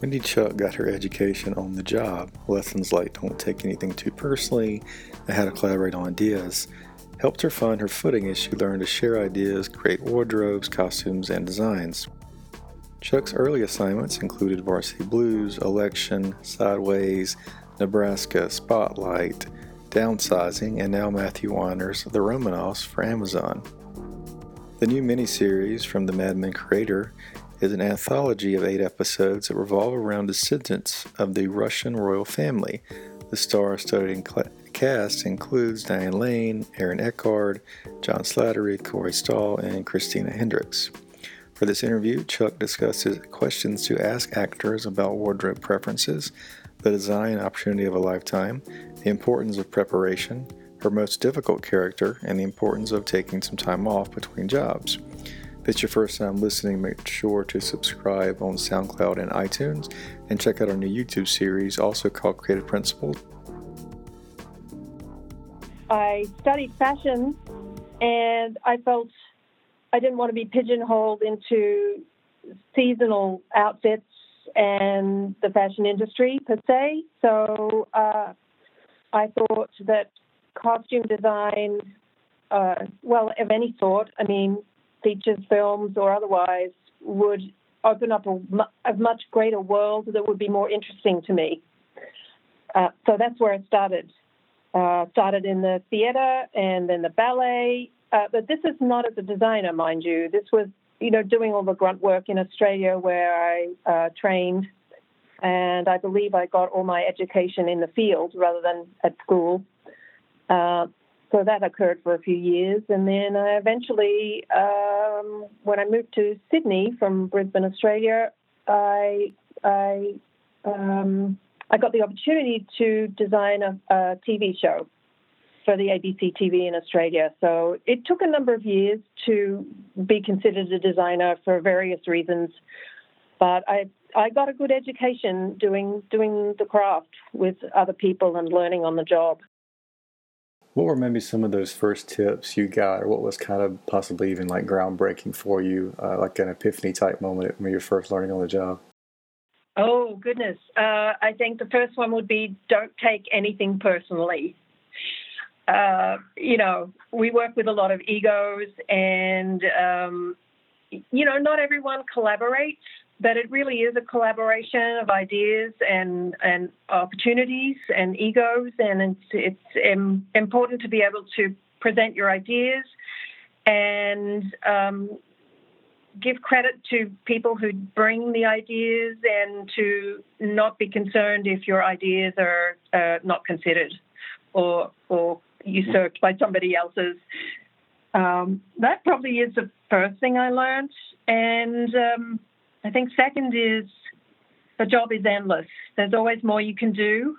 Wendy Chuck got her education on the job. Lessons like don't take anything too personally and how to collaborate on ideas helped her find her footing as she learned to share ideas, create wardrobes, costumes, and designs. Chuck's early assignments included Varsity Blues, Election, Sideways, Nebraska, Spotlight, Downsizing, and now Matthew Weiner's The Romanoffs for Amazon. The new miniseries from the Mad Men creator is an anthology of 8 episodes that revolve around descendants of the Russian royal family. The star-studded cast includes Diane Lane, Aaron Eckhart, John Slattery, Corey Stoll, and Christina Hendricks. For this interview, Chuck discusses questions to ask actors about wardrobe preferences, the design opportunity of a lifetime, the importance of preparation, her most difficult character, and the importance of taking some time off between jobs. If it's your first time listening, make sure to subscribe on SoundCloud and iTunes, and check out our new YouTube series, also called Creative Principles. I studied fashion, and I felt I didn't want to be pigeonholed into seasonal outfits and the fashion industry, per se. So I thought that costume design, of any sort, I mean, features, films, or otherwise, would open up a much greater world that would be more interesting to me. So that's where I started. Started in the theater and then the ballet. But this is not as a designer, mind you. This was, doing all the grunt work in Australia where I trained. And I believe I got all my education in the field rather than at school. So that occurred for a few years. And then I eventually, when I moved to Sydney from Brisbane, Australia, I got the opportunity to design a TV show for the ABC TV in Australia. So it took a number of years to be considered a designer for various reasons. But I got a good education doing the craft with other people and learning on the job. What were maybe some of those first tips you got, or what was kind of possibly even like groundbreaking for you, like an epiphany type moment when you're first learning on the job? Oh, goodness. I think the first one would be don't take anything personally. We work with a lot of egos and, not everyone collaborates, but it really is a collaboration of ideas and opportunities and egos. And it's important to be able to present your ideas and give credit to people who bring the ideas and to not be concerned if your ideas are not considered or usurped by somebody else's. That probably is the first thing I learned. And I think second is the job is endless. There's always more you can do.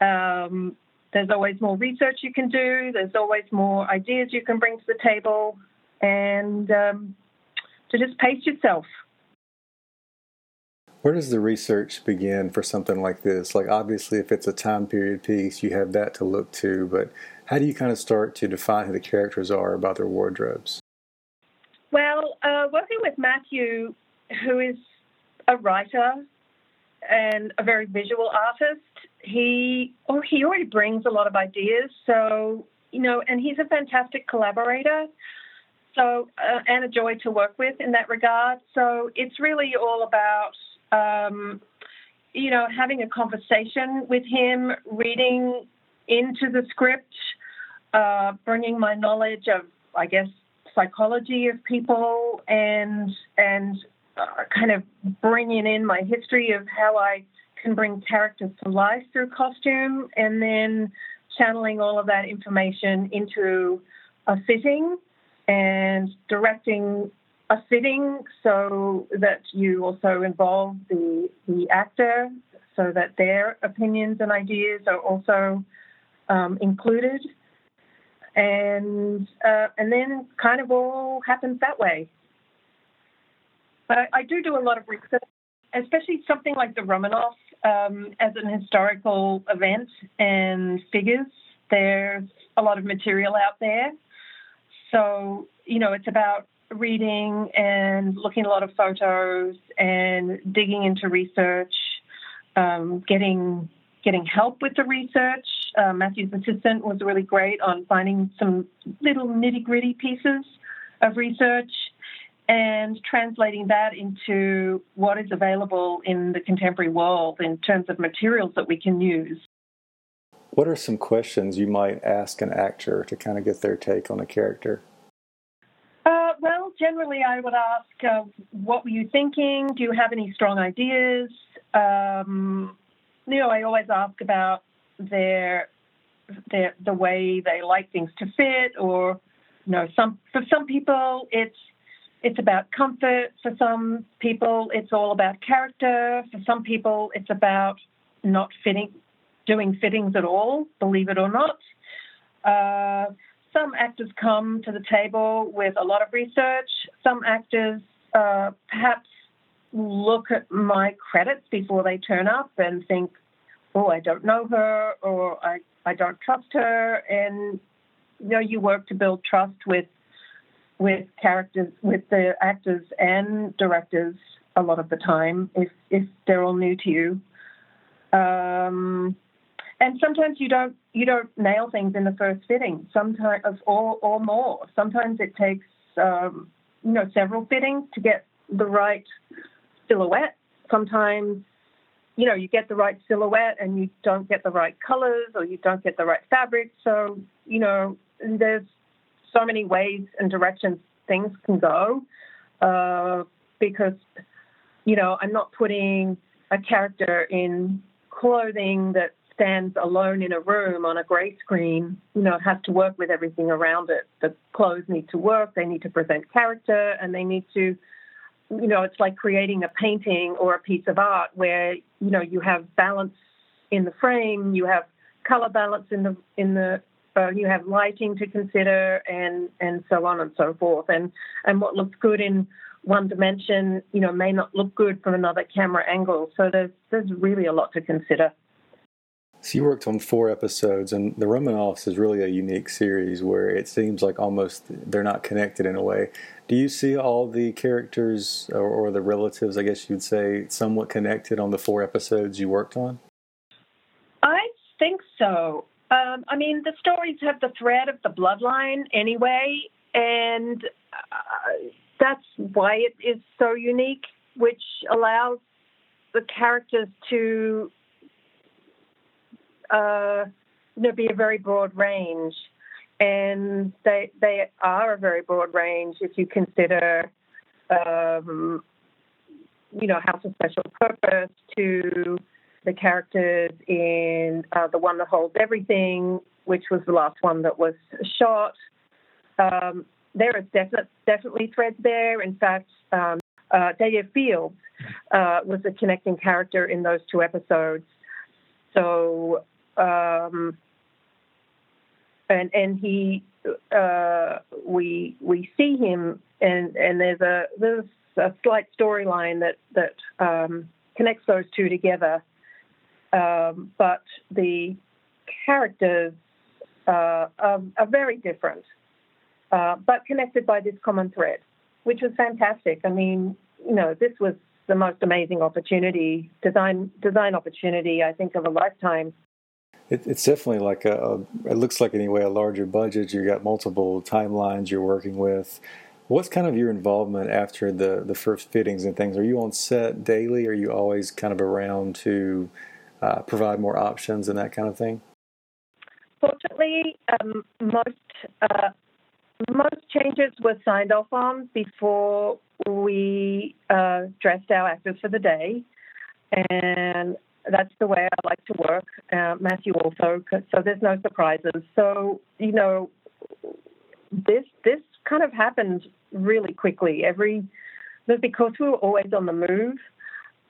There's always more research you can do. There's always more ideas you can bring to the table. And to just pace yourself. Where does the research begin for something like this? Like, obviously, if it's a time period piece, you have that to look to. But how do you kind of start to define who the characters are about their wardrobes? Well, working with Matthew, who is a writer and a very visual artist, he already brings a lot of ideas. So, and he's a fantastic collaborator. So, and a joy to work with in that regard. So it's really all about, you know, having a conversation with him, reading into the script, bringing my knowledge of, I guess, psychology of people and kind of bringing in my history of how I can bring characters to life through costume, and then channeling all of that information into a fitting and directing a fitting so that you also involve the actor so that their opinions and ideas are also included. And then kind of all happens that way. But I do a lot of research, especially something like the Romanoffs as an historical event and figures. There's a lot of material out there. So, you know, it's about reading and looking at a lot of photos and digging into research, getting help with the research. Matthew's assistant was really great on finding some little nitty-gritty pieces of research and translating that into what is available in the contemporary world in terms of materials that we can use. What are some questions you might ask an actor to kind of get their take on a character? Well, generally I would ask, what were you thinking? Do you have any strong ideas? You know, I always ask about the way they like things to fit, or, you know, for some people it's about comfort. For some people it's all about character. For some people it's about not doing fittings at all, believe it or not. Some actors come to the table with a lot of research. Some actors perhaps look at my credits before they turn up and think, oh, I don't know her, or I don't trust her. And, you know, you work to build trust with characters, with the actors and directors a lot of the time if they're all new to you. And sometimes you don't nail things in the first fitting. Sometimes or more. Sometimes it takes you know, several fittings to get the right silhouette. Sometimes, you know, you get the right silhouette and you don't get the right colors, or you don't get the right fabric. So, you know, there's so many ways and directions things can go because, you know, I'm not putting a character in clothing that stands alone in a room on a gray screen. You know, it has to work with everything around it. The clothes need to work, they need to present character, and they need to, you know, it's like creating a painting or a piece of art where, you know, you have balance in the frame, you have color balance in the you have lighting to consider, and so on and so forth. And what looks good in one dimension, you know, may not look good from another camera angle. So there's really a lot to consider. So you worked on 4 episodes, and The Romanoffs is really a unique series where it seems like almost they're not connected in a way. Do you see all the characters or the relatives, I guess you'd say, somewhat connected on the 4 episodes you worked on? I think so. I mean, the stories have the thread of the bloodline anyway, and that's why it is so unique, which allows the characters to be a very broad range, and they are a very broad range if you consider, you know, House of Special Purpose to the characters in The One That Holds Everything, which was the last one that was shot. There are definitely threads there. In fact, Dave Fields was a connecting character in those 2 episodes. So, and he, we see him, and there's a slight storyline that connects those 2 together. But the characters are very different, but connected by this common thread, which was fantastic. I mean, you know, this was the most amazing opportunity, design opportunity, I think, of a lifetime. It's definitely like it looks like, anyway, a larger budget. You got multiple timelines you're working with. What's kind of your involvement after the first fittings and things? Are you on set daily? Are you always kind of around to provide more options and that kind of thing? Fortunately, most changes were signed off on before we dressed our actors for the day, and that's the way I like to work. Matthew also, so there's no surprises. So, you know, this kind of happened really quickly. Because we were always on the move,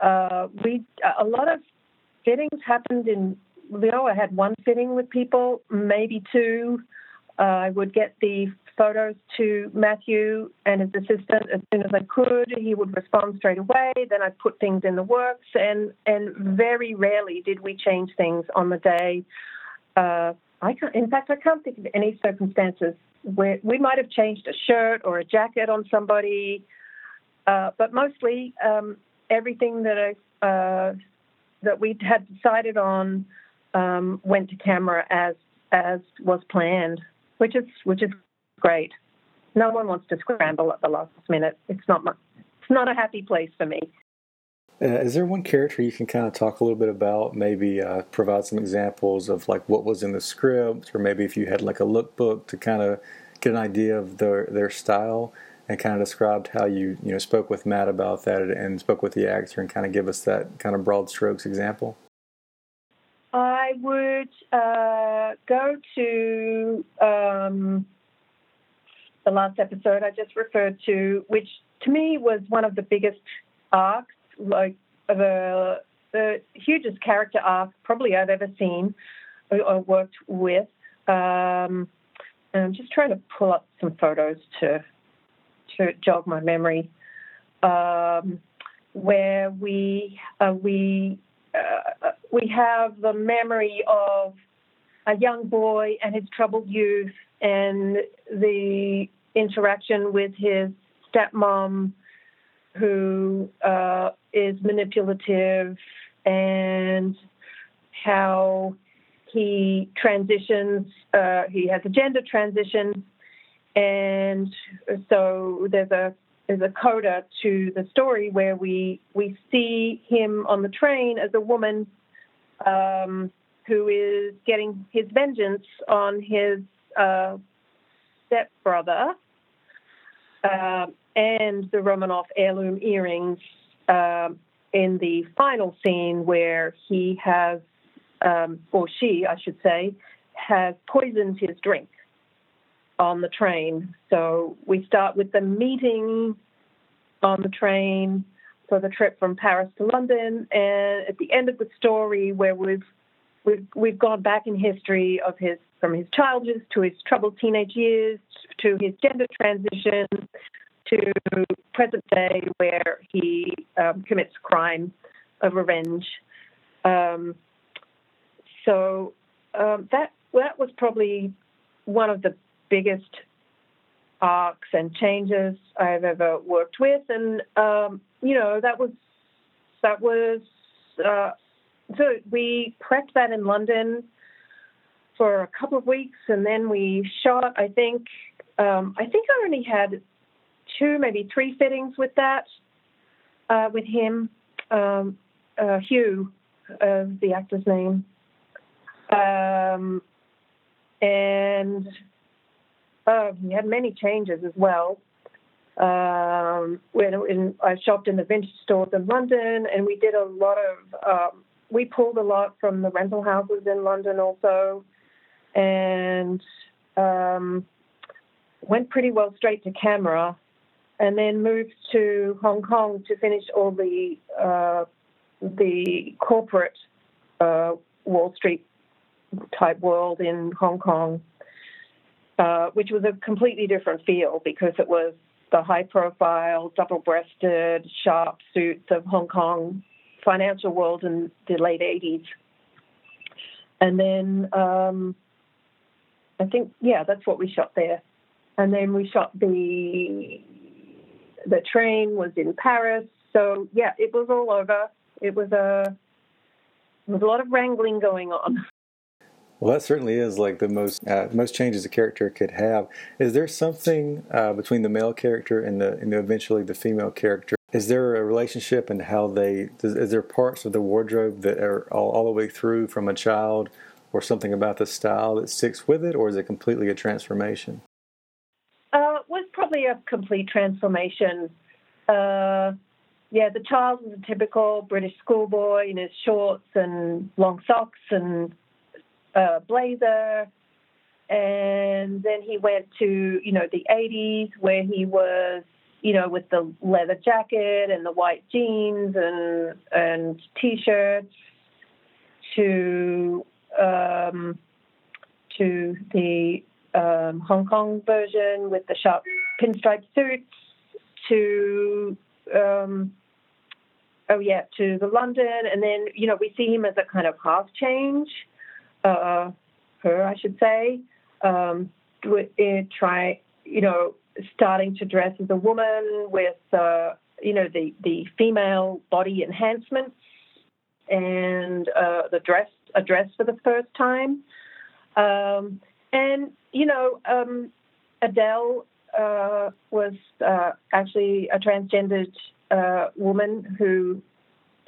a lot of fittings happened in. I had one fitting with people, maybe two. I would get the photos to Matthew and his assistant as soon as I could. He would respond straight away. Then I'd put things in the works. And very rarely did we change things on the day. I can't think of any circumstances where we might have changed a shirt or a jacket on somebody. But mostly everything that we had decided on went to camera as was planned, which is great. No one wants to scramble at the last minute. It's not a happy place for me. Is there one character you can kind of talk a little bit about, maybe provide some examples of like what was in the script, or maybe if you had like a lookbook to kind of get an idea of their style, and kind of described how you spoke with Matt about that and spoke with the actor, and kind of give us that kind of broad strokes example? I would go to the last episode I just referred to, which to me was one of the biggest arcs, like the hugest character arc probably I've ever seen or worked with. And I'm just trying to pull up some photos to jog my memory, where we have the memory of a young boy and his troubled youth, and the interaction with his stepmom, who is manipulative, and how he transitions. He has a gender transition. And so there's a coda to the story where we see him on the train as a woman who is getting his vengeance on his stepbrother and the Romanoff heirloom earrings in the final scene where he has, or she, I should say, has poisoned his drink on the train. So we start with the meeting on the train for the trip from Paris to London, and at the end of the story where we've gone back in history of from his childhood to his troubled teenage years, to his gender transition, to present day where he commits crime of revenge. That was probably one of the biggest arcs and changes I've ever worked with, and that was so we prepped that in London for a couple of weeks, and then we shot. I think I only had two, maybe three fittings with that, with him, Hugh, the actor's name, and. He had many changes as well. I shopped in the vintage stores in London, and we did a lot of, we pulled a lot from the rental houses in London also, and went pretty well straight to camera, and then moved to Hong Kong to finish all the corporate Wall Street type world in Hong Kong. Which was a completely different feel because it was the high-profile, double-breasted, sharp suits of Hong Kong financial world in the late 80s. And then that's what we shot there. And then we shot the train was in Paris. So, yeah, it was all over. It was a lot of wrangling going on. Well, that certainly is like the most changes a character could have. Is there something between the male character and the eventually the female character? Is there a relationship in how they? Is there parts of the wardrobe that are all the way through from a child, or something about the style that sticks with it, or is it completely a transformation? It was probably a complete transformation. Yeah, the child was a typical British schoolboy in his shorts and long socks and blazer. And then he went to, the 80s where he was, with the leather jacket and the white jeans and T-shirts to the Hong Kong version with the sharp pinstripe suits to... to the London. And then, we see him as a kind of half change, starting to dress as a woman with, the female body enhancements and a dress for the first time. Adele was actually a transgendered woman who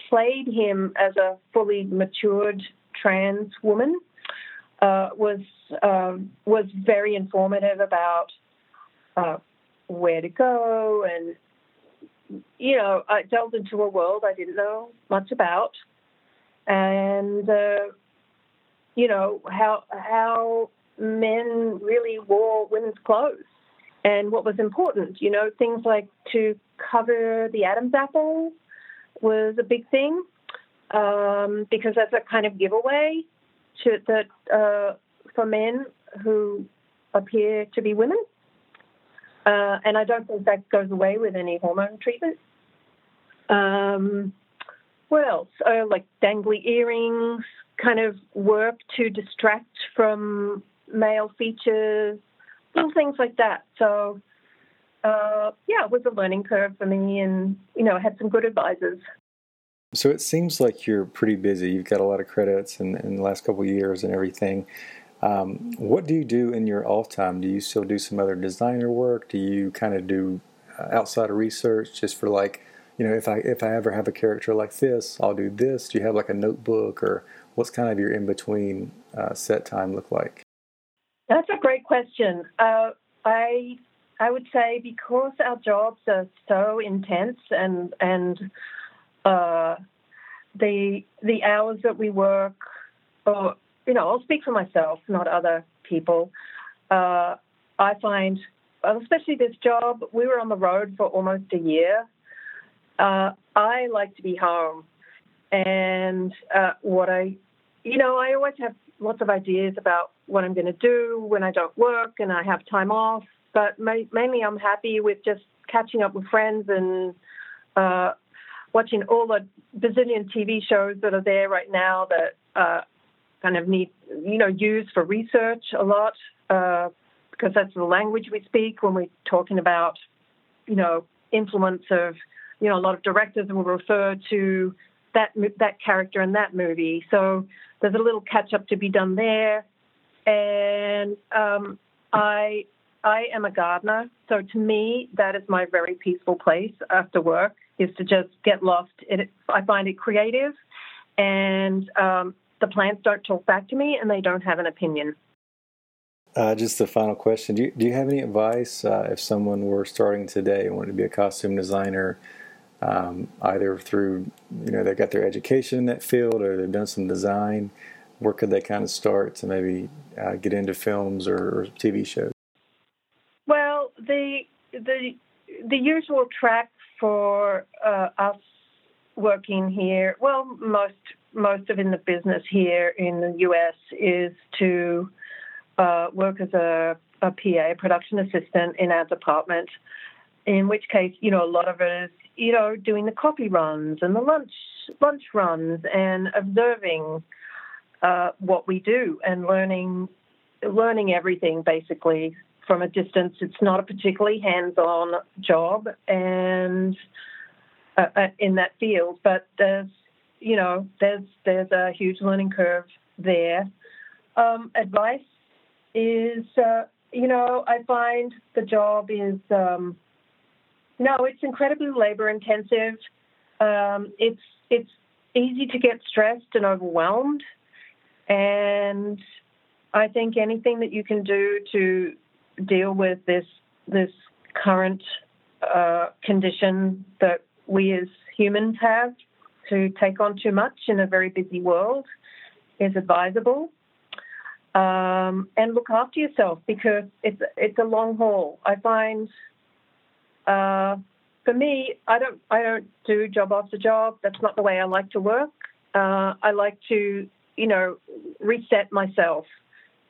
played him as a fully matured trans woman, was very informative about where to go, and I delved into a world I didn't know much about, and how men really wore women's clothes. And what was important, things like to cover the Adam's apple was a big thing, because that's a kind of giveaway for men who appear to be women. And I don't think that goes away with any hormone treatment. What else? Like dangly earrings, kind of work to distract from male features. Little things like that. So, it was a learning curve for me, and, I had some good advisors. So it seems like you're pretty busy. You've got a lot of credits in the last couple of years and everything. What do you do in your off time? Do you still do some other designer work? Do you kind of do outside of research just for like, if I ever have a character like this, I'll do this? Do you have like a notebook, or what's kind of your in-between set time look like? That's a great question. I would say because our jobs are so intense and the hours that we work, or I'll speak for myself, not other people. I find, especially this job, we were on the road for almost a year. I like to be home, and I always have lots of ideas about what I'm going to do when I don't work and I have time off. But mainly I'm happy with just catching up with friends and watching all the bazillion TV shows that are there right now that kind of need, used for research a lot, because that's the language we speak when we're talking about, influence of, a lot of directors will refer to that character in that movie. So there's a little catch-up to be done there. And I am a gardener, so to me, that is my very peaceful place after work, is to just get lost. I find it creative, and the plants don't talk back to me, and they don't have an opinion. Just the final question. Do you have any advice if someone were starting today and wanted to be a costume designer, either through, they got their education in that field or they've done some design? Where could they kind of start to maybe get into films or TV shows? Well, the usual track for us working here, most of in the business here in the U.S. is to work as a PA, production assistant in our department. In which case, a lot of it is, doing the copy runs and the lunch runs and observing what we do and learning everything basically from a distance. It's not a particularly hands-on job and in that field, but there's a huge learning curve there. advice is, I find the job is, it's incredibly labor intensive. It's easy to get stressed and overwhelmed. And I think anything that you can do to deal with this current condition that we as humans have, to take on too much in a very busy world, is advisable. And look after yourself, because it's a long haul. I find, for me, I don't do job after job. That's not the way I like to work. I like to, reset myself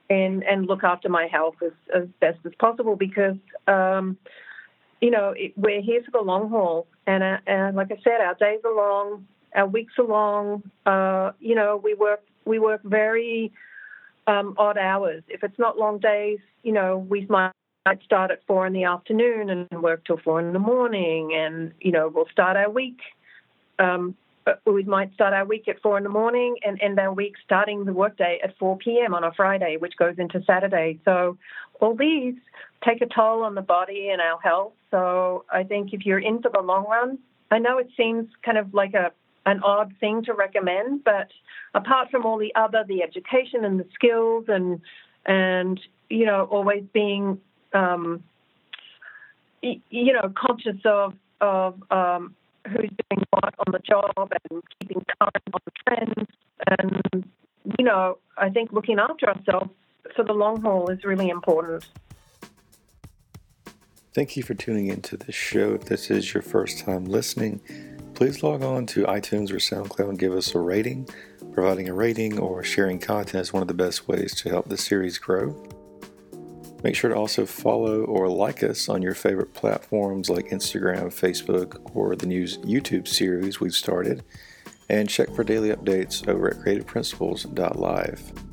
and look after my health as best as possible, because, we're here for the long haul. And like I said, our days are long, our weeks are long. We work very odd hours. If it's not long days, we might start at 4 in the afternoon and work till 4 in the morning. And, we'll start our week. We might start our week at 4 in the morning and end our week starting the workday at 4 p.m. on a Friday, which goes into Saturday. So all these take a toll on the body and our health. So I think if you're in for the long run, I know it seems kind of like an odd thing to recommend, but apart from all the education and the skills and always being, conscious of who's doing what on the job and keeping current on the trends. And, I think looking after ourselves for the long haul is really important. Thank you for tuning into this show. If this is your first time listening, please log on to iTunes or SoundCloud and give us a rating. Providing a rating or sharing content is one of the best ways to help the series grow. Make sure to also follow or like us on your favorite platforms like Instagram, Facebook, or the new YouTube series we've started. And check for daily updates over at creativeprinciples.live.